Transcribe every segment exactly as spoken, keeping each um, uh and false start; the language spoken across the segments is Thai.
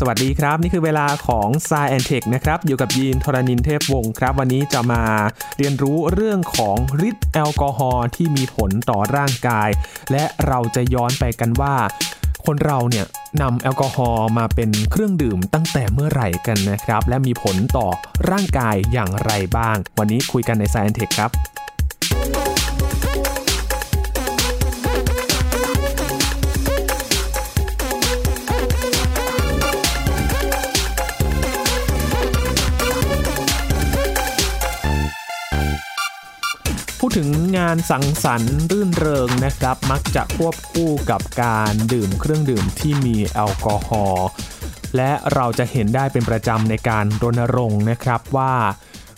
สวัสดีครับนี่คือเวลาของ Sci แอนด์ Tech นะครับอยู่กับยีน ธรณินทร์ เทพวงศ์ครับวันนี้จะมาเรียนรู้เรื่องของฤทธิ์แอลกอฮอล์ที่มีผลต่อร่างกายและเราจะย้อนไปกันว่าคนเราเนี่ยนำแอลกอฮอล์มาเป็นเครื่องดื่มตั้งแต่เมื่อไหร่กันนะครับและมีผลต่อร่างกายอย่างไรบ้างวันนี้คุยกันใน Sci แอนด์ Tech ครับพูดถึงงานสังสรรค์รื่นเริงนะครับมักจะควบคู่กับการดื่มเครื่องดื่มที่มีแอลกอฮอล์และเราจะเห็นได้เป็นประจำในการรณรงค์นะครับว่า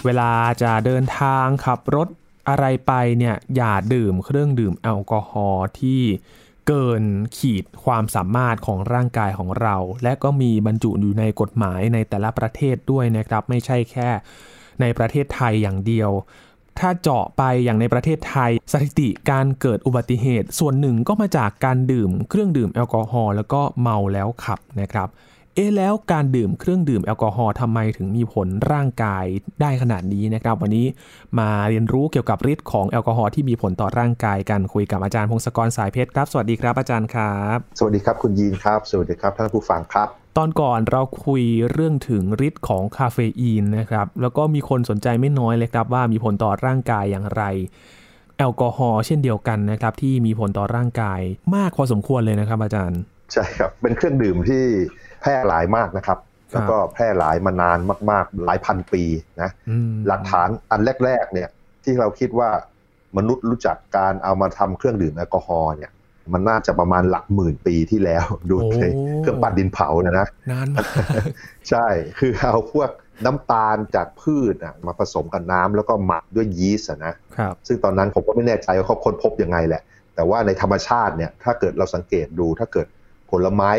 เวลาจะเดินทางขับรถอะไรไปเนี่ยอย่าดื่มเครื่องดื่มแอลกอฮอล์ที่เกินขีดความสามารถของร่างกายของเราและก็มีบรรจุอยู่ในกฎหมายในแต่ละประเทศด้วยนะครับไม่ใช่แค่ในประเทศไทยอย่างเดียวถ้าเจาะไปอย่างในประเทศไทยสถิติการเกิดอุบัติเหตุส่วนหนึ่งก็มาจากการดื่มเครื่องดื่มแอลกอฮอล์แล้วก็เมาแล้วขับนะครับเอ๊ะแล้วการดื่มเครื่องดื่มแอลกอฮอล์ทำไมถึงมีผลร่างกายได้ขนาดนี้นะครับวันนี้มาเรียนรู้เกี่ยวกับฤทธิ์ของแอลกอฮอล์ที่มีผลต่อร่างกายกันคุยกับอาจารย์พงศกรสายเพชรครับสวัสดีครับอาจารย์ครับสวัสดีครับคุณยีนครับสวัสดีครับท่านผู้ฟังครับตอนก่อนเราคุยเรื่องถึงฤทธิ์ของคาเฟอีนนะครับแล้วก็มีคนสนใจไม่น้อยเลยครับว่ามีผลต่อร่างกายอย่างไรแอลกอฮอล์เช่นเดียวกันนะครับที่มีผลต่อร่างกายมากพอสมควรเลยนะครับอาจารย์ใช่ครับเป็นเครื่องดื่มที่แพร่หลายมากนะครับแล้วก็แพร่หลายมานานมากๆหลายพันปีนะหลักฐานอันแรกๆเนี่ยที่เราคิดว่ามนุษย์รู้จักการเอามาทำเครื่องดื่มแอลกอฮอล์เนี่ยมันน่าจะประมาณหลักหมื่นปีที่แล้วดูในเครื่องปั่นดินเผานะนะนานมาก ใช่คือเอาพวกน้ำตาลจากพืชอ่ะมาผสมกับน้ำแล้วก็หมักด้วยยีสต์นะซึ่งตอนนั้นผมก็ไม่แน่ใจว่าเขาค้นพบยังไงแหละแต่ว่าในธรรมชาติเนี่ยถ้าเกิดเราสังเกตดูถ้าเกิดผลไม้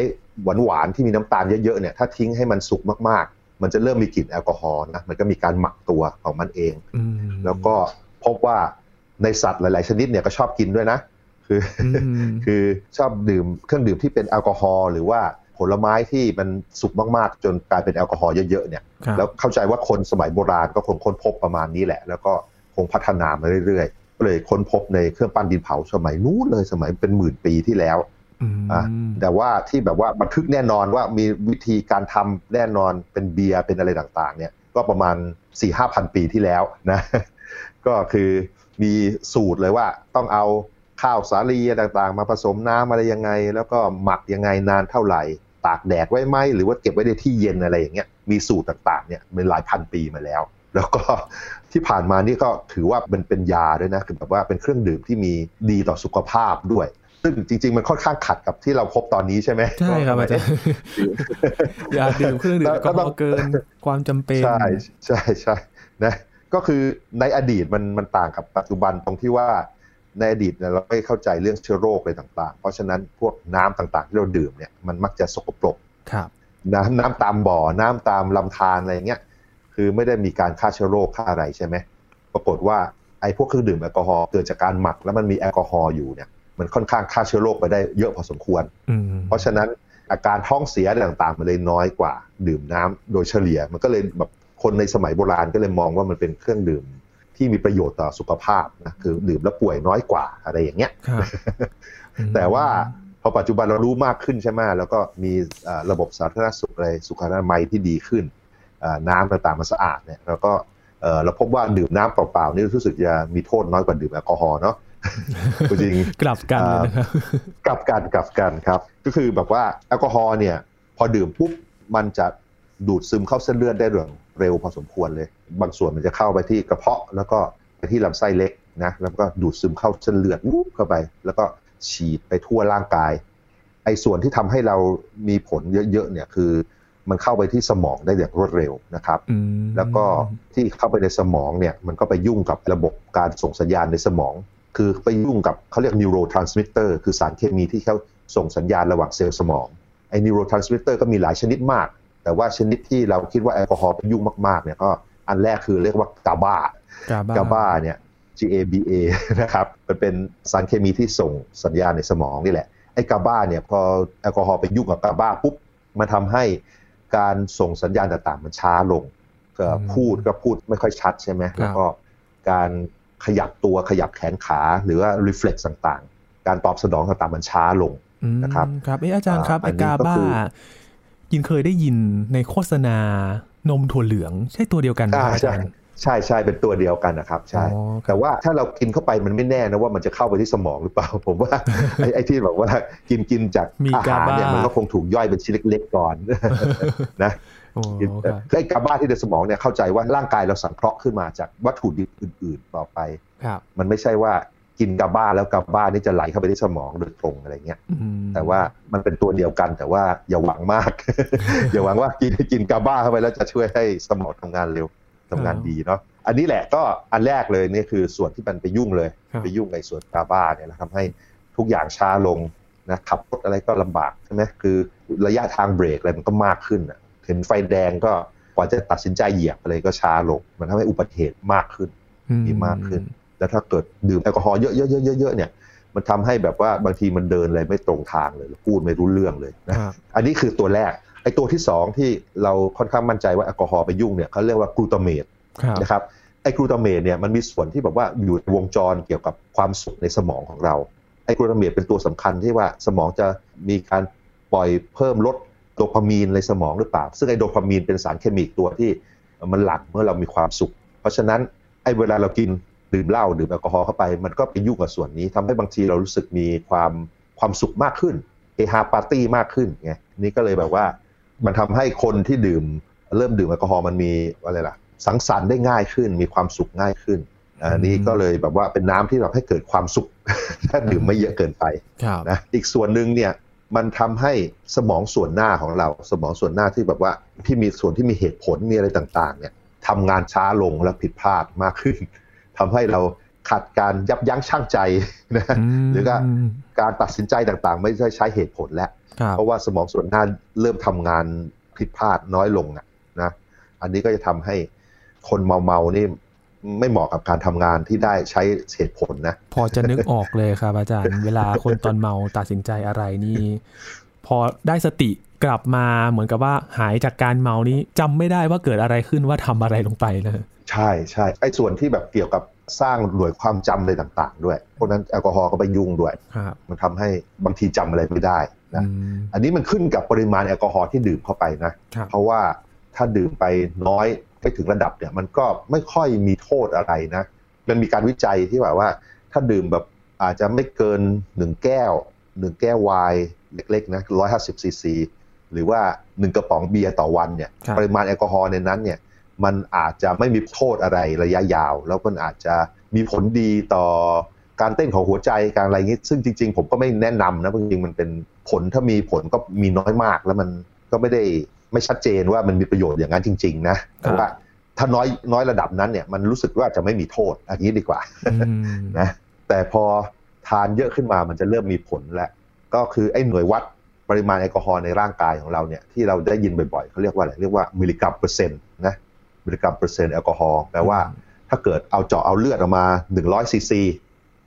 หวานๆที่มีน้ำตาลเยอะๆเนี่ยถ้าทิ้งให้มันสุกมากๆมันจะเริ่มมีกลิ่นแอลกอฮอล์นะมันก็มีการหมักตัวของมันเองแล้วก็พบว่าในสัตว์หลายๆชนิดเนี่ยก็ชอบกินด้วยนะคือ คือชอบดื่มเครื่องดื่มที่เป็นแอลกอฮอล์หรือว่าผลไม้ที่มันสุกมากๆจนกลายเป็นแอลกอฮอล์เยอะๆเนี่ยแล้วเข้าใจว่าคนสมัยโบราณก็คงค้นพบประมาณนี้แหละแล้วก็คงพัฒนามาเรื่อยๆก็เลยค้นพบในเครื่องปั้นดินเผาสมัยนู้นเลยสมัยเป็นหมื่นปีที่แล้วแต่ว่าที่แบบว่าบันทึกแน่นอนว่ามีวิธีการทำแน่นอนเป็นเบียร์เป็นอะไรต่างๆเนี่ยก็ประมาณ สี่ถึงห้าพัน ปีที่แล้วนะก็คือมีสูตรเลยว่าต้องเอาข้าวสาลีต่างๆมาผสมน้ำอะไรยังไงแล้วก็หมักยังไงนานเท่าไหร่ตากแดดไว้ไหมหรือว่าเก็บไว้ในที่เย็นอะไรอย่างเงี้ยมีสูตรต่างๆเนี่ยเป็นหลายพันปีมาแล้วแล้วก็ที่ผ่านมานี่ก็ถือว่ามันเป็นยาด้วยนะคือแบบว่าเป็นเครื่องดื่มที่มีดีต่อสุขภาพด้วยซึ่งจริงๆมันค่อนข้างขัดกับที่เราพบตอนนี้ใช่ไหมใช่ครับอาจารย์อย่าดื่มเครื่องดื่มก็ต้องเกินความจำเป็นใช่ใช่ใช่นะก็คือในอดีตมันมันต่างกับปัจจุบันตรงที่ว่าในอดีตเราไม่เข้าใจเรื่องเชื้อโรคอะไรต่างๆเพราะฉะนั้นพวกน้ำต่างๆที่เราดื่มเนี่ยมันมักจะสกปรกน้ำน้ำตามบ่อน้ำตามลำธารอะไรเงี้ยคือไม่ได้มีการฆ่าเชื้อโรคฆ่าอะไรใช่ไหมปรากฏว่าไอ้พวกเครื่องดื่มแอลกอฮอล์เกิดจากการหมักแล้วมันมีแอลกอฮอล์อยู่เนี่ยมันค่อนข้างฆ่าเชื้อโรคไปได้เยอะพอสมควรเพราะฉะนั้นอาการท้องเสียต่างๆมันเลยน้อยกว่าดื่มน้ำโดยเฉลี่ยมันก็เลยแบบคนในสมัยโบราณก็เลยมองว่ามันเป็นเครื่องดื่มที่มีประโยชน์ต่อสุขภาพนะคือดื่มแล้วป่วยน้อยกว่าอะไรอย่างเงี้ย แต่ว่าพอปัจจุบันเรารู้มากขึ้นใช่ไหมแล้วก็มีระบบสาธารณสุขอะไรสุขอนามัยที่ดีขึ้นน้ำต่างๆมันสะอาดเนี่ยแล้วก็เราพบว่าดื่มน้ำเปล่าๆนี่รู้สึกจะมีโทษน้อยกว่าดื่มแอลกอฮอล์เนาะจริงกลับกันนะครับกลับกันกลับกันครับก็คือแบบว่าแอลกอฮอล์เนี่ยพอดื่มปุ๊บมันจะดูดซึมเข้าเส้นเลือดได้เร็วพอสมควรเลยบางส่วนมันจะเข้าไปที่กระเพาะแล้วก็ไปที่ลำไส้เล็กนะแล้วก็ดูดซึมเข้าเส้นเลือดวุ้บเข้าไปแล้วก็ฉีดไปทั่วร่างกายไอ้ส่วนที่ทำให้เรามีผลเยอะๆเนี่ยคือมันเข้าไปที่สมองได้อย่างรวดเร็วนะครับแล้วก็ที่เข้าไปในสมองเนี่ยมันก็ไปยุ่งกับระบบการส่งสัญญาณในสมองคือไปยุ่งกับเขาเรียก นิวโรทรานสมิตเตอร์ คือสารเคมีที่เขาส่งสัญญาณระหว่างเซลล์สมองไอ้ นิวโรทรานสมิตเตอร์ ก็มีหลายชนิดมากแต่ว่าชนิดที่เราคิดว่าแอลกอฮอล์ไปยุ่งมากๆเนี่ยก็อันแรกคือเรียกว่ากาบากาบาเนี่ย จี เอ บี เอ นะครับมันเป็นสารเคมีที่ส่งสัญญาณในสมองนี่แหละไอ้กาบาเนี่ยพอแอลกอฮอล์ไปยุ่งกับกาบาปุ๊บมันทำให้ การส่งสัญญาณต่างๆมันช้าลงก็พูดก็พูดไม่ค่อยชัดใช่ไหมแล้วก็การขยับตัวขยับแขนขาหรือว่า reflex ต่างๆการตอบสนองต่างๆมันช้าลงนะครับครับเอออาจารย์ครับไอกาบ้ายินเคยได้ยินในโฆษณานมถั่วเหลืองใช่ตัวเดียวกันครับอาจารย์ใช่ใช่เป็นตัวเดียวกันนะครับใช่แต่ว่าถ้าเรากินเข้าไปมันไม่แน่นะว่ามันจะเข้าไปที่สมองหรือเปล่าผมว่าไอ้ที่บอกว่ากินกินจากอาหารเนี่ยมันก็คงถูกย่อยเป็นชิ้นเล็กๆก่อนนะไอ้กาบาที่ในสมองเนี่ยเข้าใจว่าร่างกายเราสังเคราะห์ขึ้นมาจากวัตถุดิบอื่นๆต่อไปมันไม่ใช่ว่ากินกาบาแล้วกาบานี่จะไหลเข้าไปที่สมองโดยตรงอะไรเงี้ยแต่ว่ามันเป็นตัวเดียวกันแต่ว่าอย่าหวังมากอย่าหวังว่ากินกินกาบาเข้าไปแล้วจะช่วยให้สมองทำงานเร็วทำงานดีเนาะอันนี้แหละก็อันแรกเลยนี่คือส่วนที่มันไปยุ่งเลยไปยุ่งในส่วนกาบาเนี่ยทำให้ทุกอย่างช้าลงนะขับรถอะไรก็ลำบากใช่ไหมคือระยะทางเบรกอะไรมันก็มากขึ้นเห็นไฟแดงก็กว่าจะตัดสินใจเหยียบอะไรก็ช้าลงมันทำให้อุบัติเหตุมากขึ้นมีมากขึ้นแล้วถ้าเกิดดื่มแอลกอฮอล์เยอะๆๆๆเนี่ยมันทำให้แบบว่าบางทีมันเดินอะไรไม่ตรงทางเลยพูดไม่รู้เรื่องเลยนะอันนี้คือตัวแรกไอ้ตัวที่สองที่เราค่อนข้างมั่นใจว่าแอลกอฮอล์ไปยุ่งเนี่ยเขาเรียกว่ากลูตาเมตนะครับไอ้กลูตาเมตเนี่ยมันมีส่วนที่แบบว่าอยู่ในวงจรเกี่ยวกับความสุขในสมองของเราไอ้กลูตาเมตเป็นตัวสำคัญที่ว่าสมองจะมีการปล่อยเพิ่มลดโดพามีนในสมองหรือเปล่าซึ่งไอ้โดพามีนเป็นสารเคมีตัวที่มันหลั่งเมื่อเรามีความสุขเพราะฉะนั้นไอ้เวลาเรากินดื่มเหล้าดื่มแอลกอฮอล์เข้าไปมันก็ไปยุ่งกับส่วนนี้ทำให้บางทีเรารู้สึกมีความความสุขมากขึ้นเฮฮาปาร์ตี้มากขึ้นไงนี่ก็เลยแบบว่ามันทำให้คนที่ดื่มเริ่มดื่มแอลกอฮอล์มันมีอะไรล่ะสังสรรค์ได้ง่ายขึ้นมีความสุขง่ายขึ้นอันนี้ก็เลยแบบว่าเป็นน้ำที่แบบให้เกิดความสุขถ้าดื่มไม่เยอะเกินไปนะอีกส่วนนึงเนี่ยมันทำให้สมองส่วนหน้าของเราสมองส่วนหน้าที่แบบว่าที่มีส่วนที่มีเหตุผลมีอะไรต่างๆเนี่ยทำงานช้าลงและผิดพลาดมากขึ้นทำให้เราขาดการยับยั้งชั่งใจนะหรือก็การตัดสินใจต่างๆไม่ได้ใช้เหตุผลแล้วเพราะว่าสมองส่วนหน้าเริ่มทำงานผิดพลาดน้อยลงอ่ะนะอันนี้ก็จะทำให้คนเมาๆนี่ไม่เหมาะกับการทำงานที่ได้ใช้เหตุผลนะพอจะนึกออกเลยครับอาจารย์ เวลาคนตอนเมาตัดสินใจอะไรนี่พอได้สติกลับมาเหมือนกับว่าหายจากการเมานี้จำไม่ได้ว่าเกิดอะไรขึ้นว่าทำอะไรลงไปนะใช่ใช่ไอ้ส่วนที่แบบเกี่ยวกับสร้างหน่วยความจำอะไรต่างๆด้วยเพราะนั้นแอลกอฮอล์ก็ไปยุ่งด้วยมันทำให้บางทีจำอะไรไม่ได้นะอันนี้มันขึ้นกับปริมาณแอลกอฮอล์ที่ดื่มเข้าไปนะเพราะว่าถ้าดื่มไปน้อยไปถึงระดับเนี่ยมันก็ไม่ค่อยมีโทษอะไรนะมันมีการวิจัยที่แบบว่าถ้าดื่มแบบอาจจะไม่เกินหนึ่งแก้วหนึ่งแก้วไวน์เล็กๆนะหนึ่งร้อยห้าสิบซีซีหรือว่าหนึ่งกระป๋องเบียร์ต่อวันเนี่ยปริมาณแอลกอฮอล์ในนั้นเนี่ยมันอาจจะไม่มีโทษอะไรระยะยาวแล้วก็อาจจะมีผลดีต่อการเต้นของหัวใจการอะไรงี้ซึ่งจริงๆผมก็ไม่แนะนำนะจริงๆมันเป็นผลถ้ามีผลก็มีน้อยมากแล้วมันก็ไม่ได้ไม่ชัดเจนว่ามันมีประโยชน์อย่างนั้นจริงๆนะแต่ว่าถ้าน้อยน้อยระดับนั้นเนี่ยมันรู้สึกว่าจะไม่มีโทษอันนี้ดีกว่านะแต่พอทานเยอะขึ้นมามันจะเริ่มมีผลและก็คือไอ้หน่วยวัดปริมาณแอลกอฮอล์ในร่างกายของเราเนี่ยที่เราได้ยินบ่อยๆเขาเรียกว่าอะไรเรียกว่ามิลลิกรัมเปอร์เซ็นต์นะมิลลิกรัมเปอร์เซ็นต์แอลกอฮอล์แปลว่าถ้าเกิดเอาเจาะเอาเลือดออกมาหนึ่งร้อยซีซี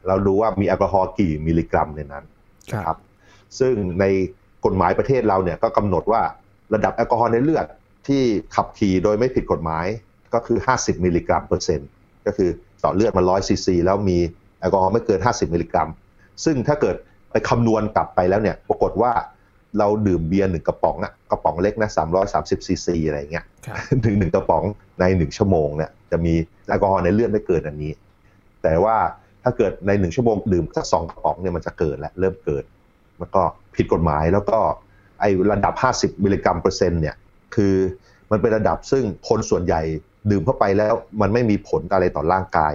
เราดูว่ามีแอลกอฮอล์กี่มิลลิกรัมในนั้นครับซึ่งในกฎหมายประเทศเราเนี่ยก็กำหนดว่าระดับแอลกอฮอล์ในเลือดที่ขับขี่โดยไม่ผิดกฎหมายก็คือห้าสิบมิลลิกรัมเปอร์เซ็นต์ก็คือต่อเลือดมาหนึ่งร้อยซีซีแล้วมีแอลกอฮอล์ไม่เกินห้าสิบมิลลิกรัมซึ่งถ้าเกิดไปคำนวณกลับไปแล้วเนี่ยปรากฏว่าเราดื่มเบียร์หนึ่งกระป๋องอ่ะกระป๋องเล็กนะสามร้อยสามสิบซีซีอะไรอย่างเงี้ยถึงหนึ่งกระป๋องในหนึ่งชั่วโมงเนี่ยจะมีแอลกอฮอล์ในเลือดไม่เกินอันนี้แต่ว่าถ้าเกิดในหนึ่งชั่วโมงดื่มสักสองกระป๋องเนี่ยมันจะเกินแล้วเริ่มเกินแล้วก็ผิดกฎหมายแล้วก็ไอ้ระดับห้าสิบมิลลิกรัมเปอร์เซ็นต์เนี่ยคือมันเป็นระดับซึ่งคนส่วนใหญ่ดื่มเข้าไปแล้วมันไม่มีผลอะไรต่อร่างกาย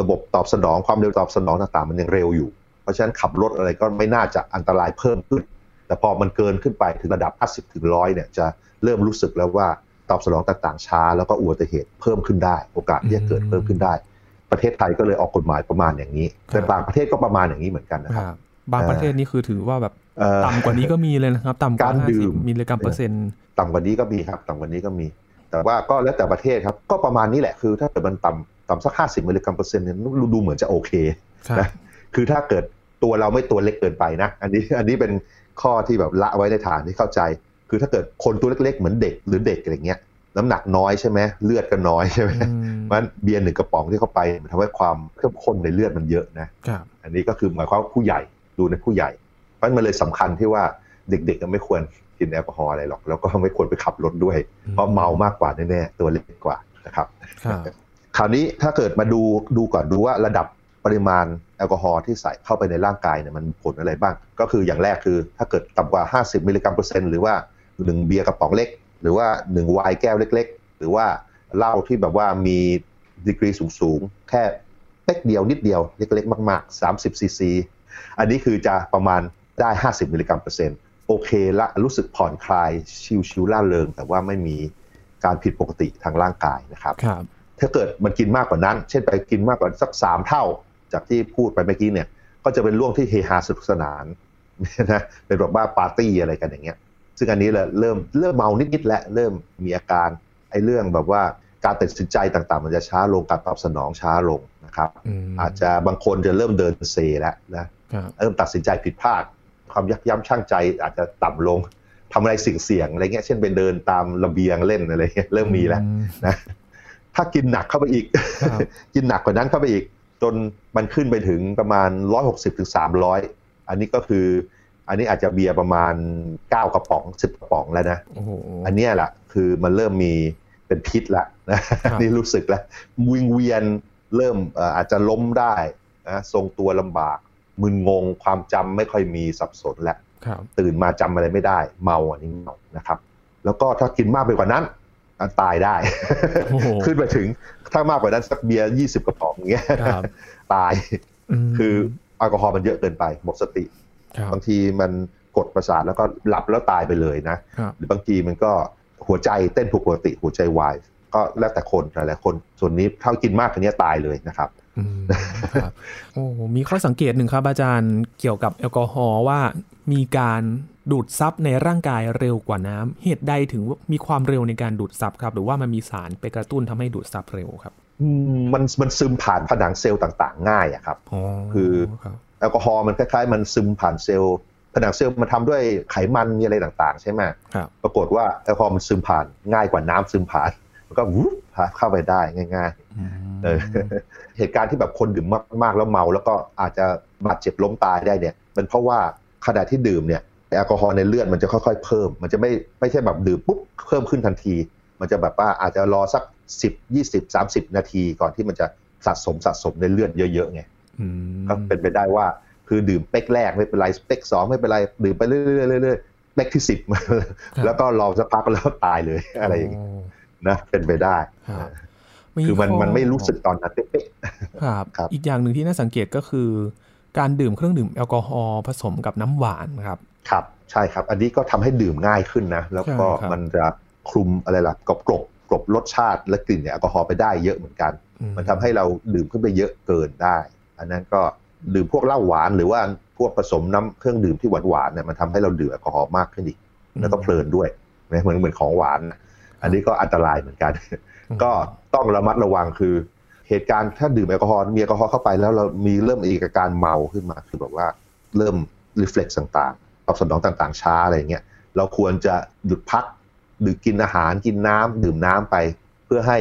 ระบบตอบสนองความเร็วตอบสนองต่างๆมันยังเร็วอยู่เพราะฉะนั้นขับรถอะไรก็ไม่น่าจะอันตรายเพิ่มขึ้นแต่พอมันเกินขึ้นไปถึงระดับห้าสิบถึงร้อยเนี่ยจะเริ่มรู้สึกแล้วว่าตอบสนองต่างๆช้าแล้วก็อุบัติเหตุเพิ่มขึ้นได้โอกาสที่จะเกิดเพิ่มขึ้นได้ประเทศไทยก็เลยออกกฎหมายประมาณอย่างนี้แต่บางประเทศก็ประมาณอย่างนี้เหมือนกันนะครับบางประเทศนี่คือถือว่าแบบต่ำกว่านี้ก็มีเลยนะครับต่ำกว่าห้าสิบมิลลิกรัมเปอร์เซ็นต์ต่ำกว่านี้ก็มีครับต่ำกว่านี้ก็มีแต่ว่าก็แล้วแต่ประเทศครับก็ประมาณนี้แหละคือถ้าเกิดมันต่ำต่ำสักห้าสิบมิลลิกรัมเปอร์เซ็นต์เนี่ยดูเหมือนจะโอเคนะคือถ้าเกิดตัวเราไม่ตัวเล็กเกินไปนะอันนี้อันนี้เป็นข้อที่แบบละไว้ในฐานที่เข้าใจ คือถ้าเกิดคนตัวเล็กๆเหมือนเด็กหรือเด็กอะไรเงี้ยน้ำหนักน้อยใช่ไหมเลือดก็น้อยใช่ไหมมันเบียร์หนึ่งกระป๋องที่เข้าไปมันทำให้ความเข้มข้นในเลือดมันเยอะนะอันนี้ก็คือหมายความว่าผู้ใหญ่ดูในผู้ใหญ่เพราะมันเลยสำคัญที่ว่าเด็กๆก็ไม่ควรกินแอลกอฮอล์อะไรหรอกแล้วก็ไม่ควรไปขับรถด้วยเพราะเมามากกว่าแน่ๆตัวเล็กกว่านะครับคราวนี้ถ้าเกิดมาดูดูก่อนดูว่าระดับปริมาณแอลกอฮอล์ที่ใส่เข้าไปในร่างกายเนี่ยมันผลอะไรบ้างก็คืออย่างแรกคือถ้าเกิดต่ำกว่าห้าสิบมิลลิกรัมเปอร์เซ็นต์หรือว่าหนึ่งเบียร์กระป๋องเล็กหรือว่าหนึ่งไวน์แก้วเล็กๆหรือว่าเหล้าที่แบบว่ามีดีกรีสูงๆแค่เป๊กเดียวนิดเดียวเล็กๆมากๆสามสิบซีซีอันนี้คือจะประมาณได้ห้าสิบมิลลิกรัมเปอร์เซ็นต์โอเคละรู้สึกผ่อนคลายชิลๆล่าเริงแต่ว่าไม่มีการผิดปกติทางร่างกายนะครับถ้าเกิดมันกินมากกว่านั้นเช่นไปกินมากกว่าสักสามเท่าจากที่พูดไปเมื่อกี้เนี่ยก็จะเป็นร่วงที่เฮฮาสนุกสนานนะเป็นแบบว่าปาร์ตี้อะไรกันอย่างเงี้ยซึ่งอันนี้แหละเริ่มเริ่มเมานิดๆและเริ่มมีอาการไอ้เรื่องแบบว่าการตัดสินใจต่างๆมันจะช้าลงการตอบสนองช้าลงนะครับอาจจะบางคนจะเริ่มเดินเซแล้วนะเริ่มตัดสินใจผิดพลาดความยักยั้งชั่งใจอาจจะต่ำลงทำอะไรสิ่งเสี่ยงอะไรเงี้ยเช่นไปเดินตามระเบียงเล่นอะไรเงี้ยเริ่มมีแล้วนะถ้ากินหนักเข้าไปอีก กินหนักกว่านั้นเข้าไปอีกจนมันขึ้นไปถึงประมาณหนึ่งร้อยหกสิบถึงสามร้อยอันนี้ก็คืออันนี้อาจจะเบียร์ประมาณเก้ากระป๋องสิบกระป๋องแล้วนะ oh. อันนี้แหละคือมันเริ่มมีเป็นพิษละนะ นี่รู้สึกแล้ววิงเวียนเริ่มอาจจะล้มได้นะทรงตัวลำบากมึนงงความจำไม่ค่อยมีสับสนแล้วตื่นมาจำอะไรไม่ได้เมาอันนี้เมานะครับแล้วก็ถ้ากินมากไปกว่านั้นตายได้ oh. ขึ้นไปถึงถ้ามากกว่านั้นสักเบียร์ยี่สิบกระป๋องเงี้ย ตาย คือแอลกอฮอล์มันเยอะเกินไปหมดสติบางทีมันกดประสาทแล้วก็หลับแล้วตายไปเลยนะหรือบางทีมันก็หัวใจเต้นผิดปกติหัวใจวายก็แล้วแต่คนหลายๆคนส่วนนี้ถ้ากินมากอันนี้ตายเลยนะครับครับโอ้มีข้อสังเกตหนึ่งครับอาจารย์เกี่ยวกับแอลกอฮอล์ว่ามีการดูดซับในร่างกายเร็วกว่าน้ำเหตุใดถึงมีความเร็วในการดูดซับครับหรือว่ามันมีสารไปกระตุ้นทำให้ดูดซับเร็วครับมันมันซึมผ่านผนังเซลล์ต่างๆง่ายอะครับคือแอลกอฮอล์มันคล้ายๆมันซึมผ่านเซลล์ผนังเซลล์มันทำด้วยไขมันมีอะไรต่างๆใช่ไหมปรากฏว่าแอลกอฮอล์มันซึมผ่านง่ายกว่าน้ำซึมผ่านมันก็วุ้บเข้าไปได้ง่ายๆเออเหตุการณ์ที่แบบคนดื่มมากๆแล้วเมาแล้วก็อาจจะบาดเจ็บล้มตายได้เนี่ยมันเพราะว่าขณะที่ดื่มเนี่ยแอลกอฮอล์ในเลือดมันจะค่อยๆเพิ่มมันจะไม่ไม่ใช่แบบดื่มปุ๊บเพิ่มขึ้นทันทีมันจะแบบว่าอาจจะรอสักสิบ ยี่สิบ สามสิบนาทีก่อนที่มันจะสะสมสะสมในเลือดเยอะๆไงก็เป็นไปได้ว่าคือดื่มเป๊กแรกไม่เป็นไรเป๊กสองไม่เป็นไรดื่มไปเรื่อยๆเป๊กที่สิบแล้วก็รอสักพักแล้วตายเลยอะไรอย่างนี้นะเป็นไปได้คือมันมันไม่รู้สึกตอนนั้นเป๊ะครับอีกอย่างหนึ่งที่น่าสังเกตก็คือการดื่มเครื่องดื่มแอลกอฮอล์ผสมกับน้ำหวานครับครับใช่ครับอันนี้ก็ทำให้ดื่มง่ายขึ้นนะแล้วก็มันจะคลุมอะไรล่ะกลบกลบกลบรสชาติและกลิ่นแอลกอฮอล์ไปได้เยอะเหมือนกันมันทำให้เราดื่มขึ้นไปเยอะเกินได้อันนั้นก็ดื่มพวกเหล้าหวานหรือว่าพวกผสมน้ำเครื่องดื่มที่หวานหวานเนี่ยมันทำให้เราดื่มแอลกอฮอล์มากขึ้นอีกแล้วก็เพลินด้วยนะเหมือนเหมือนของหวานอันนี้ก็อันตรายเหมือนกันก็ต้องระมัดระวังคือเหตุการณ์ถ้าดื่มแอลกอฮอล์มีแอลกอฮอล์เข้าไปแล้วเรามีเริ่มอีกอาการเมาขึ้นมาคือแบบว่าเริ่มรีเฟล็กซ์ต่างๆตอบสนองต่างๆช้าอะไรอย่างเงี้ยเราควรจะหยุดพักดื่มกินอาหารกินน้ำดื่มน้ำไปเพื่อให้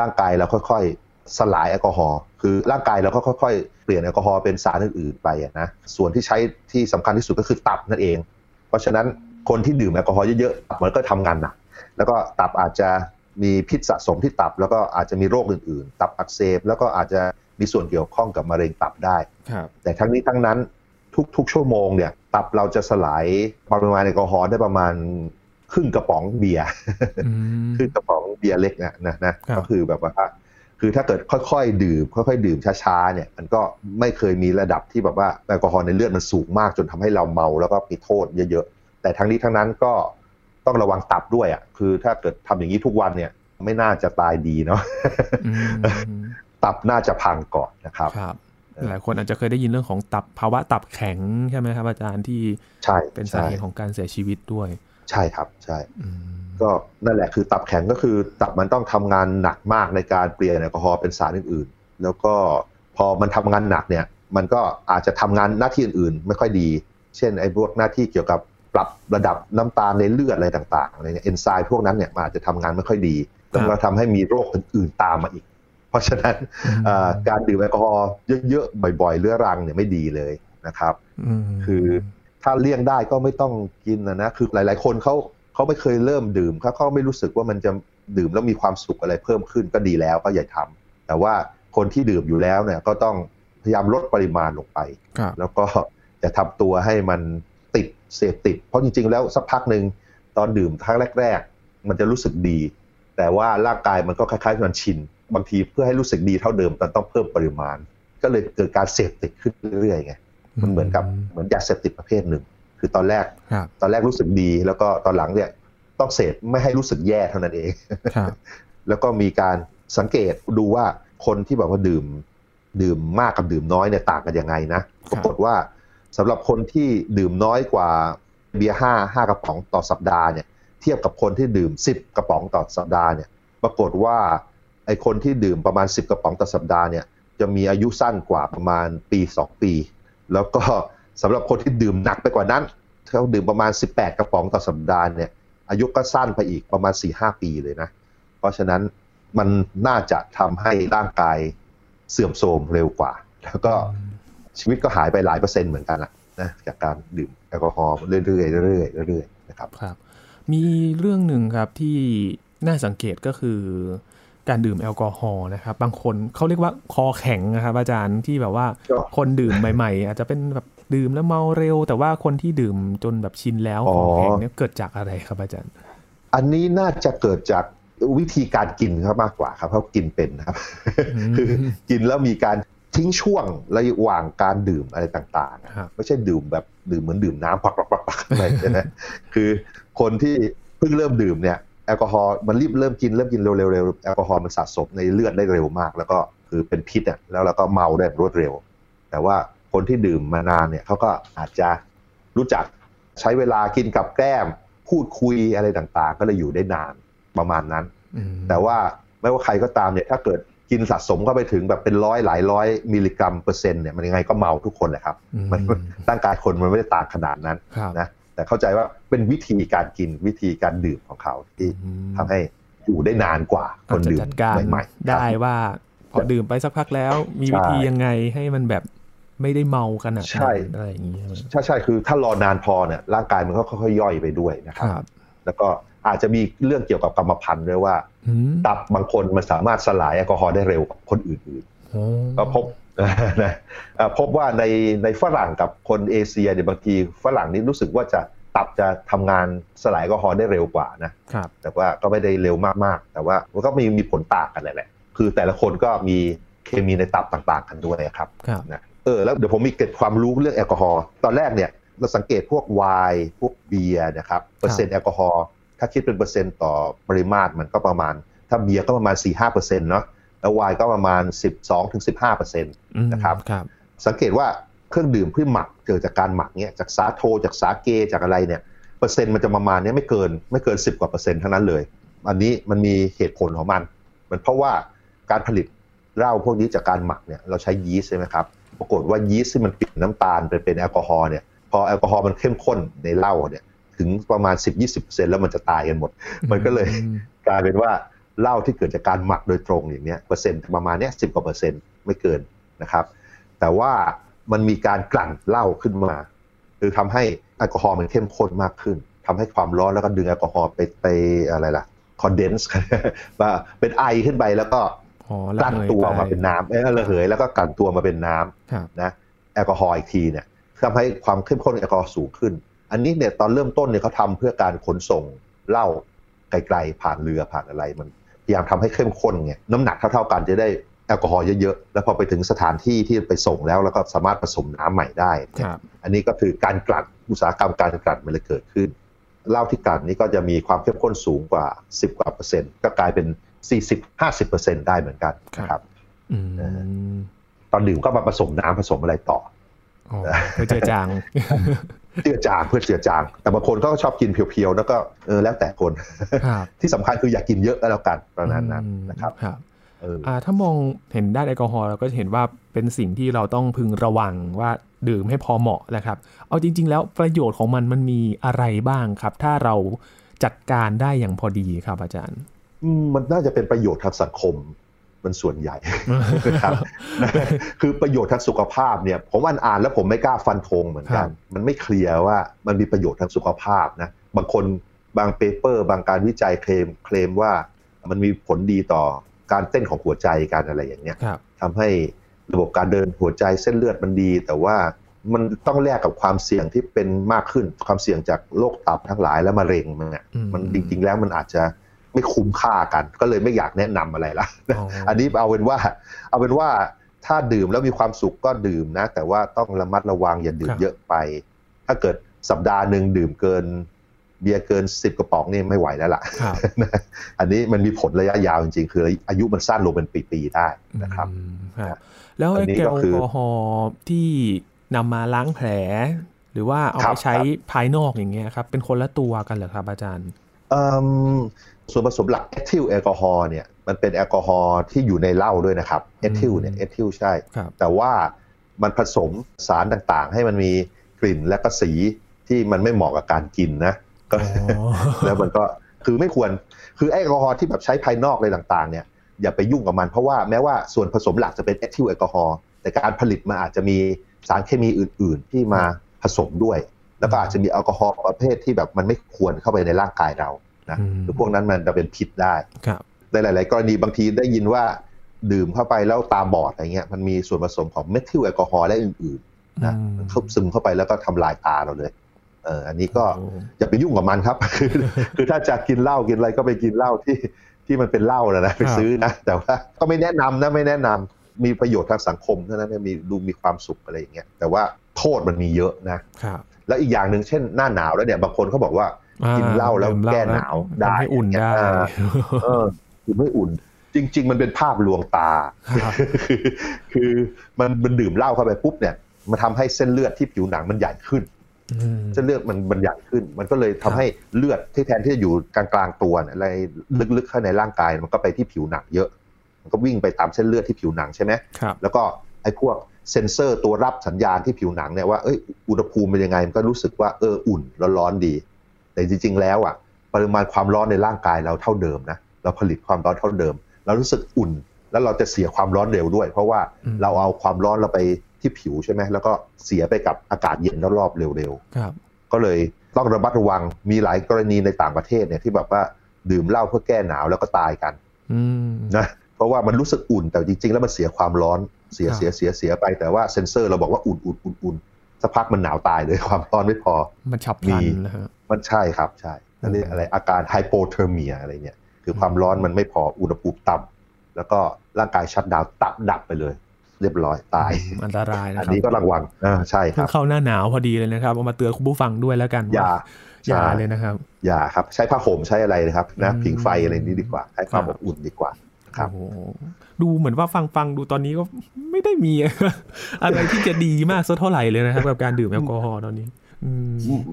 ร่างกายเราค่อยๆสลายแอลกอฮอล์คือร่างกายเราก็ค่อยๆเปลี่ยนแอลกอฮอล์เป็นสารอื่นๆไปนะส่วนที่ใช้ที่สำคัญที่สุดก็คือตับนั่นเองเพราะฉะนั้นคนที่ดื่มแอลกอฮอล์เยอะๆตับมันก็ทำงานหนักแล้วก็ตับอาจจะมีพิษสะสมที่ตับแล้วก็อาจจะมีโรคอื่นๆตับอักเสบแล้วก็อาจจะมีส่วนเกี่ยวข้องกับมะเร็งตับได้แต่ทั้งนี้ทั้งนั้นทุกๆชั่วโมงเนี่ยตับเราจะสลายปริมาณแอลกอฮอล์ได้ประมาณครึ่งกระป๋องเบียร์ครึ่งกระป๋องเบียร์เล็กนะนะนะก็คือแบบว่าคือถ้าเกิดค่อยๆดื่มค่อยๆดื่มช้าๆเนี่ยมันก็ไม่เคยมีระดับที่แบบว่าแอลกอฮอล์ในเลือดมันสูงมากจนทำให้เราเมาแล้วก็มีโทษเยอะๆแต่ทั้งนี้ทั้งนั้นก็ต้องระวังตับด้วยอ่ะคือถ้าเกิดทำอย่างนี้ทุกวันเนี่ยไม่น่าจะตายดีเนาะ ตับน่าจะพังก่อนนะครับหลายคนอาจจะเคยได้ยินเรื่องของตับภาวะตับแข็งใช่ไหมครับอาจารย์ที่เป็นสาเหตุของการเสียชีวิตด้วยใช่ครับใช่ก็นั่นแหละคือตับแข็งก็คือตับมันต้องทำงานหนักมากในการเปลี่ยนแอลกอฮอล์เป็นสารอื่นๆแล้วก็พอมันทำงานหนักเนี่ยมันก็อาจจะทำงานหน้าที่อื่นๆไม่ค่อยดีเช่นไอ้พวกหน้าที่เกี่ยวกับ ปรับระดับน้ำตาลในเลือดอะไรต่างๆอะไรเนี่ยเอนไซม์พวกนั้นเนี่ยมันอาจจะทำงานไม่ค่อยดีแล้วก็ทำให้มีโรคอื่นๆตามมาอีกเพราะฉะนั้นการดื่มแอลกอฮอล์เยอะๆบ่อยๆเรื้อรังเนี่ยไม่ดีเลยนะครับคือถ้าเลี่ยงได้ก็ไม่ต้องกินนะนะคือหลายๆคนเขาเขาไม่เคยเริ่มดื่มเขาก็ไม่รู้สึกว่ามันจะดื่มแล้วมีความสุขอะไรเพิ่มขึ้นก็ดีแล้วก็อย่าทำแต่ว่าคนที่ดื่มอยู่แล้วเนี่ยก็ต้องพยายามลดปริมาณลงไปแล้วก็จะทำตัวให้มันติดเสพติดเพราะจริงๆแล้วสักพักหนึ่งตอนดื่มครั้งแรกๆมันจะรู้สึกดีแต่ว่าร่างกายมันก็คล้ายๆมันชินบางทีเพื่อให้รู้สึกดีเท่าเดิมมันต้องเพิ่มปริมาณก็เลยเกิดการเสพติดขึ้นเรื่อยๆไงมันเหมือนกับเหมือนยาเสพติดประเภทหนึ่งคือตอนแรกตอนแรกรู้สึกดีแล้วก็ตอนหลังเนี่ยต้องเสพไม่ให้รู้สึกแย่เท่านั้นเองแล้วก็มีการสังเกตดูว่าคนที่แบบว่าดื่มดื่มมากกับดื่มน้อยเนี่ยต่างกันยังไงนะปรากฏว่าสำหรับคนที่ดื่มน้อยกว่าเบียร์ห้าห้ากระป๋องต่อสัปดาห์เนี่ยเทียบกับคนที่ดื่มสิบกระป๋องต่อสัปดาห์เนี่ยปรากฏว่าไอคนที่ดื่มประมาณสิบกระป๋องต่อสัปดาห์เนี่ยจะมีอายุสั้นกว่าประมาณปีสองปีแล้วก็สำหรับคนที่ดื่มหนักไปกว่านั้นเขาดื่มประมาณสิบแปดกระป๋องต่อสัปดาห์เนี่ยอายุก็สั้นไปอีกประมาณ สี่ถึงห้า ปีเลยนะเพราะฉะนั้นมันน่าจะทำให้ร่างกายเสื่อมโทรมเร็วกว่าแล้วก็ชีวิตก็หายไปหลายเปอร์เซ็นต์เหมือนกันละนะจากการดื่มแอลกอฮอล์เรื่อยๆเรื่อยๆเรื่อยๆนะครับครับมีเรื่องหนึ่งครับที่น่าสังเกตก็คือการดื่มแอลกอฮอล์นะครับบางคนเขาเรียกว่าคอแข็งนะครับอาจารย์ที่แบบว่าคนดื่มใหม่ๆอาจจะเป็นแบบดื่มแล้วเมาเร็วแต่ว่าคนที่ดื่มจนแบบชินแล้วคอแข็งเนี่ยเกิดจากอะไรครับอาจารย์อันนี้น่าจะเกิดจากวิธีการกินครับมากกว่าครับเพราะกินเป็นครับคือกินแล้วมีการทิ้งช่วงระหว่างการดื่มอะไรต่างๆไม่ใช่ดื่มแบบดื่มเหมือนดื่มน้ำปักๆๆอะไรนะคือคนที่เพิ่งเริ่มดื่มเนี่ยแอลกอฮอล์มันรีบเริ่มกินเริ่มกินเร็วๆแอลกอฮอล์มันสะสมในเลือดได้เร็วมากแล้วก็คือเป็นพิษอ่ะแล้วเราก็เมาได้รวดเร็วแต่ว่าคนที่ดื่มมานานเนี่ยเขาก็อาจจะรู้จักใช้เวลากินกับแก้มพูดคุยอะไรต่างๆก็เลยอยู่ได้นานประมาณนั้นแต่ว่าไม่ว่าใครก็ตามเนี่ยถ้าเกิดกินสะสมเข้าไปถึงแบบเป็นร้อยหลายร้อยมิลลิกรัมเปอร์เซ็นต์เนี่ยมันยังไงก็เมาทุกคนแหละครับมันร่างกายคนมันไม่ได้ต่างขนาดนั้นนะแต่เข้าใจว่าเป็นวิธีการกินวิธีการดื่มของเขาที่ทำให้อยู่ได้นานกว่าคนดื่มใหม่ๆได้ว่าพอดื่มไปสักพักแล้วมีวิธียังไงให้มันแบบไม่ได้เมากันอ่ะใช่อะไรอย่างนี้ใช่ใช่คือถ้ารอนานพอเนี่ยร่างกายมันก็ค่อยๆย่อยไปด้วยนะครับแล้วก็อาจจะมีเรื่องเกี่ยวกับกรรมพันธุ์ด้วยว่าตับบางคนมันสามารถสลายแอลกอฮอล์ได้เร็วกว่าคนอื่นๆก็พบนะพบว่าในในฝรั่งกับคนเอเชียเนี่ยบางทีฝรั่งนี่รู้สึกว่าจะตับจะทำงานสลายแอลกอฮอล์ได้เร็วกว่านะแต่ว่าก็ไม่ได้เร็วมากๆแต่ว่ามันก็มีมีผลต่างกันแหละคือแต่ละคนก็มีเคมีในตับต่างๆกันด้วยครับนะเออแล้วเดี๋ยวผมมีเกิดความรู้เรื่องแอลกอฮอล์ตอนแรกเนี่ยเราสังเกตพวกไวน์พวกเบียร์นะครับเปอร์เซ็นต์แอลกอฮอล์ถ้าคิดเป็นเปอร์เซ็นต์ต่อปริมาตรมันก็ประมาณถ้าเบียร์ก็ประมาณ สี่ถึงห้าเปอร์เซ็นต์ เนาะแล้วไวน์ก็ประมาณ สิบสองถึงสิบห้าเปอร์เซ็นต์ นะครับสังเกตว่าเครื่องดื่มที่หมักเกิดจากการหมักเนี่ยจากสาโทจากสาเกจากอะไรเนี่ยเปอร์เซ็นต์มันจะประมาณนี้ไม่เกินไม่เกินสิบกว่าเปอร์เซ็นต์เท่านั้นเลยอันนี้มันมีเหตุผลของมันมันเพราะว่าการผลิตเหล้าพวกนี้จากการหมักเนี่ยเราใช้ยีสต์ใช่ไหมครับปรากฏว่ายีสต์ที่มันเปลี่ยนน้ำตาลไปเป็นแอลกอฮอล์เนี่ยพอแอลกอฮอล์มันเข้มข้นในเหล้าเนี่ยถึงประมาณ สิบถึงยี่สิบเปอร์เซ็นต์ แล้วมันจะตายกันหมดมันก็เลยกลายเป็นว่าเหล้าที่เกิดจากการหมักโดยตรงอย่างเนี้ยเปอร์เซ็นต์ประมาณเนี้ยสิบกว่าเปอร์เซ็นต์ไม่เกินนะครับแต่ว่ามันมีการกลั่นเหล้าขึ้นมาคือทำให้แอลกอฮอล์มันเข้มข้นมากขึ้นทำให้ความร้อนแล้วก็ดึงแอลกอฮอล์ไปไปอะไรล่ะคอนเดนซ์ว่าเป็นไอขึ้นไปแล้วก็กลั่นตัวมาเป็นน้ำเออระเหยแล้วก็กลั่นตัวมาเป็นน้ำนะแอลกอฮอล์อีกทีเนี่ยทำให้ความเข้มข้นแอลกอฮอล์สูงขึ้นอันนี้เนี่ยตอนเริ่มต้นเนี่ยเขาทำเพื่อการขนส่งเหล้าไกลๆผ่านเรือผ่านอะไรมันพยายามทำให้เข้มข้นไงน้ำหนักเท่าๆกันจะได้แอลกอฮอล์เยอะๆแล้วพอไปถึงสถานที่ที่ไปส่งแล้วแล้วก็สามารถผสมน้ำใหม่ได้อันนี้ก็คือการกลั่นอุตสาหกรรมการกลั่นมันเลยเกิดขึ้นเหล้าที่กลั่นนี่ก็จะมีความเข้มข้นสูงกว่าสิบกว่าเปอร์เซ็นต์ก็กลายเป็น สี่สิบถึงห้าสิบเปอร์เซ็นต์ ได้เหมือนกันครับตอนดื่มก็มาผสมน้ำผสมอะไรต่อเพื่อเจือจางเจือจางเพื่อเจือจางแต่บางคนก็ชอบกินเพียวๆแล้วก็เออแล้วแต่คนที่สำคัญคืออย่ากินเยอะก็แล้วกันประมาณนั้นนะครับ ถ้ามองเห็นด้านแอลกอฮอล์เราก็จะเห็นว่าเป็นสิ่งที่เราต้องพึงระวังว่าดื่มให้พอเหมาะนะครับเอาจริงๆแล้วประโยชน์ของมันมันมีอะไรบ้างครับถ้าเราจัดการได้อย่างพอดีครับอาจารย์มันน่าจะเป็นประโยชน์ทางสังคมมันส่วนใหญ่ นะครับ คือประโยชน์ทางสุขภาพเนี่ยผมอ่านแล้วผมไม่กล้าฟันธงเหมือนกันมันไม่เคลียร์ว่ามันมีประโยชน์ทางสุขภาพนะบางคนบางเปเปอร์บางการวิจัยเคลมเคลมว่ามันมีผลดีต่อการเต้นของหัวใจการอะไรอย่างเงี้ยทำให้ระบบการเดินหัวใจเส้นเลือดมันดีแต่ว่ามันต้องแลกกับความเสี่ยงที่เป็นมากขึ้นความเสี่ยงจากโรคตับทั้งหลายและมะเร็งมันเนี่ยมันจริงๆแล้วมันอาจจะไม่คุ้มค่ากันก็เลยไม่อยากแนะนำอะไรละ อ, อันนี้เอาเป็นว่าเอาเป็นว่าถ้าดื่มแล้วมีความสุขก็ดื่มนะแต่ว่าต้องระมัดระวังอย่าดื่มเยอะไปถ้าเกิดสัปดาห์หนึ่งดื่มเกินเบียร์เกินสิบกระป๋องนี่ไม่ไหวแล้วล่ะ อันนี้มันมีผลระยะยาวจริงๆคืออายุมันสั้นลงเป็นปีๆได้นะครับแล้วแอลกอฮอล์ที่นำมาล้างแผลหรือว่าเอาไปใช้ภายนอกอย่างเงี้ยครับเป็นคนละตัวกันเหรอครับอาจารย์ส่วนผสมหลักเอทิลแอลกอฮอล์เนี่ยมันเป็นแอลกอฮอล์ที่อยู่ในเหล้าด้วยนะครับเอทิลเนี่ยเอทิลใช่แต่ว่ามันผสมสารต่างๆให้มันมีกลิ่นและก็สีที่มันไม่เหมาะกับการกินนะก็แล้วมันก็คือไม่ควรคือแอลกอฮอล์ที่แบบใช้ภายนอกอะไรต่างๆเนี่ยอย่าไปยุ่งกับมันเพราะว่าแม้ว่าส่วนผสมหลักจะเป็นเอทิลแอลกอฮอล์แต่การผลิตมันอาจจะมีสารเคมีอื่นๆที่มาผสมด้วยแล้วก็อาจจะมีแอลกอฮอล์ประเภทที่แบบมันไม่ควรเข้าไปในร่างกายเรานะหรือพวกนั้นมันจะเป็นพิษได้ในหลายๆกรณีบางทีได้ยินว่าดื่มเข้าไปแล้วตาบอดอะไรเงี้ยมันมีส่วนผสมของเมทิลแอลกอฮอล์และอื่นๆนะเข้าซึมเข้าไปแล้วก็ทำลายตาเราเลยเอออันนี้ก็อย่าไปยุ่งกับมันครับ คือถ้าจะกินเหล้ากินอะไรก็ไปกินเหล้าที่ที่มันเป็นเหล้านะนะไปซื้อนะแต่ว่าก็ไม่แนะนำนะไม่แนะนำมีประโยชน์ทางสังคมเท่านั้นมีดูมีความสุขอะไรอย่างเงี้ยแต่ว่าโทษมันมีเยอะนะแล้วอีกอย่างนึงเช่นหน้าหนาวแล้วเนี่ยบางคนเขาบอกว่ากินเหล้าแล้วแก้หนาวได้ให้อุ่นได้เออกินให้อุ่นจริงๆมันเป็นภาพลวงตาคือมันมันดื่มเหล้าเข้าไปปุ๊บเนี่ยมันทำให้เส้นเลือดที่ผิวหนังมันใหญ่ขึ้นเส้นเลือดมันมันใหญ่ขึ้นมันก็เลยทำให้เลือดที่แทนที่จะอยู่กลางๆตัวอะไรลึกๆเข้าในร่างกายมันก็ไปที่ผิวหนังเยอะมันก็วิ่งไปตามเส้นเลือดที่ผิวหนังใช่ไหมแล้วก็ไอ้พวกเซ็นเซอร์ตัวรับสัญญาณที่ผิวหนังเนี่ยว่าเอ้ยอุณหภูมิเป็นยังไงมันก็รู้สึกว่าเอออุ่นร้อนๆดีแต่จริงๆแล้วอ่ะปริมาณความร้อนในร่างกายเราเท่าเดิมนะเราผลิตความร้อนเท่าเดิมเรารู้สึกอุ่นแล้วเราจะเสียความร้อนเร็วด้วยเพราะว่าเราเอาความร้อนเราไปที่ผิวใช่ไหมแล้วก็เสียไปกับอากาศเย็นรอบๆเร็วๆก็เลยต้องระมัดระวังมีหลายกรณีในต่างประเทศเนี่ยที่แบบว่าดื่มเหล้าเพื่อแก้หนาวแล้วก็ตายกันนะเพราะว่ามันรู้สึกอุ่นแต่จริงๆแล้วมันเสียความร้อนเสียเสียเสียเสียไปแต่ว่าเซ็นเซอร์เราบอกว่าอุ่นอุ่นอุ่นอุ่นสักพักมันหนาวตายเลยความร้อนไม่พอมันฉับพลันนะฮะมันใช่ครับใช่นั่นเรียกอะไรอาการไฮโปเทอร์เมียอะไรเนี่ยคือความร้อนมันไม่พออุณหภูมิต่ำแล้วก็ร่างกายชัตดาวน์ตับดับไปเลยเรียบร้อยตายอันตรายนะครับอันนี้ก็ระวังอ่าใช่ครับเข้าหน้าหนาวพอดีเลยนะครับเอามาเตือนคุณผู้ฟังด้วยแล้วกันอย่าอย่าเลยนะครับอย่าครับใช้ผ้าห่มใช้อะไรนะครับนะผิงไฟอะไรนี้ดีกว่าให้ความอบอุ่นดีกว่าครับดูเหมือนว่าฟังๆดูตอนนี้ก็ไม่ได้มีอะไรที่จะดีมากสักเท่าไหร่เลยนะครับกับการดื่มแอลกอฮอล์ตอนนี้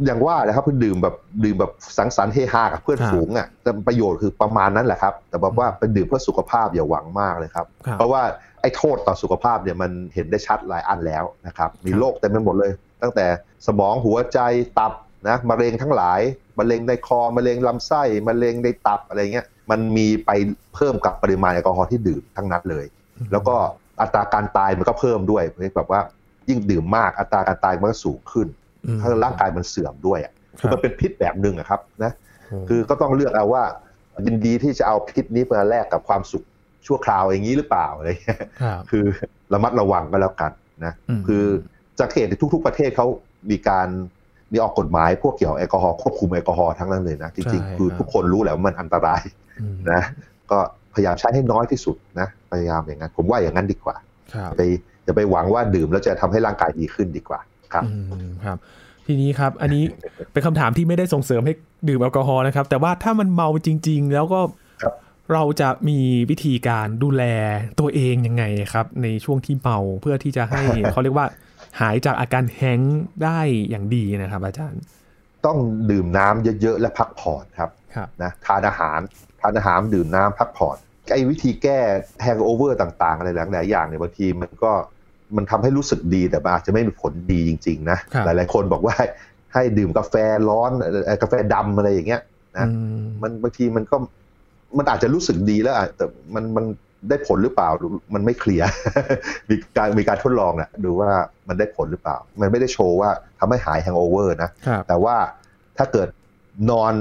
อย่างว่านะครับคือดื่มแบบดื่มแบบสังสรรค์เฮฮากับเพื่อนฝูงอ่ะแต่ประโยชน์คือประมาณนั้นแหละครับแต่บอกว่าเป็นดื่มเพื่อสุขภาพอย่าหวังมากเลยครับเพราะว่าไอ้โทษต่อสุขภาพเนี่ยมันเห็นได้ชัดหลายอันแล้วนะครับมีโรคเต็มไปหมดเลยตั้งแต่สมองหัวใจตับนะมะเร็งทั้งหลายมะเร็งในคอมะเร็งลำไส้มะเร็งในตับอะไรเงี้ยมันมีไปเพิ่มกับปริมาณแอลกอฮอล์ที่ดื่มทั้งนั้นเลยแล้วก็อัตราการตายมันก็เพิ่มด้วยแบบว่ายิ่งดื่มมากอัตราการตายมันก็สูงขึ้นถ้าร่างกายมันเสื่อมด้วยอ่ะคือมันเป็นพิษแบบนึงอะครับนะคือก็ต้องเลือกเอาว่ายินดีที่จะเอาพิษนี้มาแลกกับความสุขชั่วคราวอย่างนี้หรือเปล่าอะไรเงี้ยคือระมัดระวังก็แล้วกันนะคือสังเกตในทุกๆประเทศเขามีการมีออกกฎหมายพวกเกี่ยวแอลกอฮอล์ควบคุมแอลกอฮอล์ทั้งนั้นเลยนะจริงๆคือทุกคนรู้แล้วมันอันตรายนะก็พยายามใช้ให้น้อยที่สุดนะพยายามอย่างนั้นผมว่าอย่างนั้นดีกว่าไปอย่าไปหวังว่าดื่มแล้วจะทำให้ร่างกายดีขึ้นดีกว่าครับครับทีนี้ครับอันนี้เป็นคำถามที่ไม่ได้ส่งเสริมให้ดื่มแอลกอฮอล์นะครับแต่ว่าถ้ามันเมาจริงๆแล้วก็เราจะมีวิธีการดูแลตัวเองยังไงครับในช่วงที่เมาเพื่อที่จะให้ เขาเรียกว่าหายจากอาการแฮงก์ได้อย่างดีนะครับอาจารย์ต้องดื่มน้ำเยอะๆและพักผ่อนครับนะทานอาหารทานอาหารดื่มน้ำพักผ่อน ไอ้วิธีแก้แฮงโอเวอร์ต่างๆอะไรหลายๆอย่างเนี่ยบางทีมันก็มันทำให้รู้สึกดีแต่อาจจะไม่มีผลดีจริงๆนะหลายๆคนบอกว่าให้ดื่มกาแฟร้อนกาแฟดำอะไรอย่างเงี้ยนะมันบางทีมันก็มันอาจจะรู้สึกดีแล้วแต่มันมันได้ผลหรือเปล่ามันไม่เคลียร์ มีการมีการทดลองนะดูว่ามันได้ผลหรือเปล่ามันไม่ได้โชว์ว่าทำให้หายแฮงโอเวอร์นะแต่ว่าถ้าเกิดนอน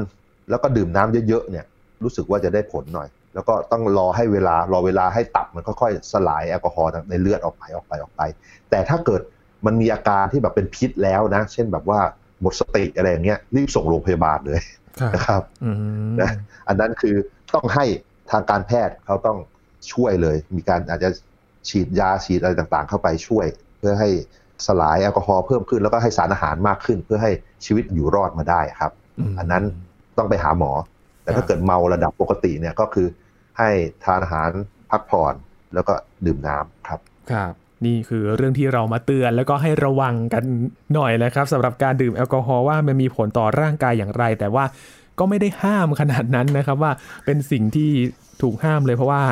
แล้วก็ดื่มน้ำเยอะๆเนี่ยรู้สึกว่าจะได้ผลหน่อยแล้วก็ต้องรอให้เวลารอเวลาให้ตับมันค่อยๆสลายแอลกอฮอล์ในเลือดออกไปออกไปออกไปแต่ถ้าเกิดมันมีอาการที่แบบเป็นพิษแล้วนะเช่นแบบว่าหมดสติอะไรอย่างเงี้ยรีบส่งโรงพยาบาลเลยนะครับนะอันนั้นคือต้องให้ทางการแพทย์เขาต้องช่วยเลยมีการอาจจะฉีดยาฉีดอะไรต่างๆเข้าไปช่วยเพื่อให้สลายแอลกอฮอล์เพิ่มขึ้นแล้วก็ให้สารอาหารมากขึ้นเพื่อให้ชีวิตอยู่รอดมาได้ครับอันนั้นต้องไปหาหมอแต่ถ้าเกิดเมาระดับปกติเนี่ยก็คือให้ทานอาหารพักผ่อนแล้วก็ดื่มน้ำครับครับนี่คือเรื่องที่เรามาเตือนแล้วก็ให้ระวังกันหน่อยนะครับสำหรับการดื่มแอลกอฮอล์ว่ามันมีผลต่อร่างกายอย่างไรแต่ว่าก็ไม่ได้ห้ามขนาดนั้นนะครับว่าเป็นสิ่งที่ถูกห้ามเลยเพราะว่า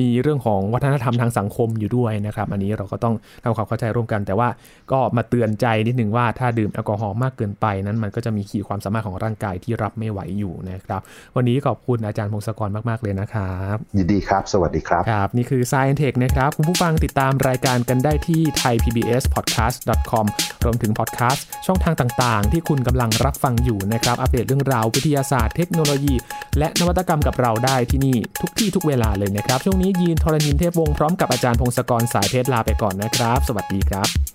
มีเรื่องของวัฒนธรรมทางสังคมอยู่ด้วยนะครับอันนี้เราก็ต้องทำความเข้าใจร่วมกันแต่ว่าก็มาเตือนใจนิดนึงว่าถ้าดื่มแอลกอฮอล์มากเกินไปนั้นมันก็จะมีขีดความสามารถของร่างกายที่รับไม่ไหวอยู่นะครับวันนี้ขอบคุณอาจารย์พงศกรมากๆเลยนะครับยินดีครับสวัสดีครับครับนี่คือ Sci แอนด์ Tech นะครับคุณผู้ฟังติดตามรายการกันได้ที่ ไทยพีบีเอสพอดแคสต์ ดอท คอม รวมถึงพอดแคสต์ช่องทางต่างๆที่คุณกำลังรับฟังอยู่นะครับอัปเดตเรื่องราววิทยาศาสตร์เทคโนโลยีและนวัตกรรมกับเราได้ที่นี่ทุกที่ทุกเวลาเลยนะครับช่วงนี้ยีนทรณินเทพวงศ์พร้อมกับอาจารย์พงศกรสายเพชรลาไปก่อนนะครับสวัสดีครับ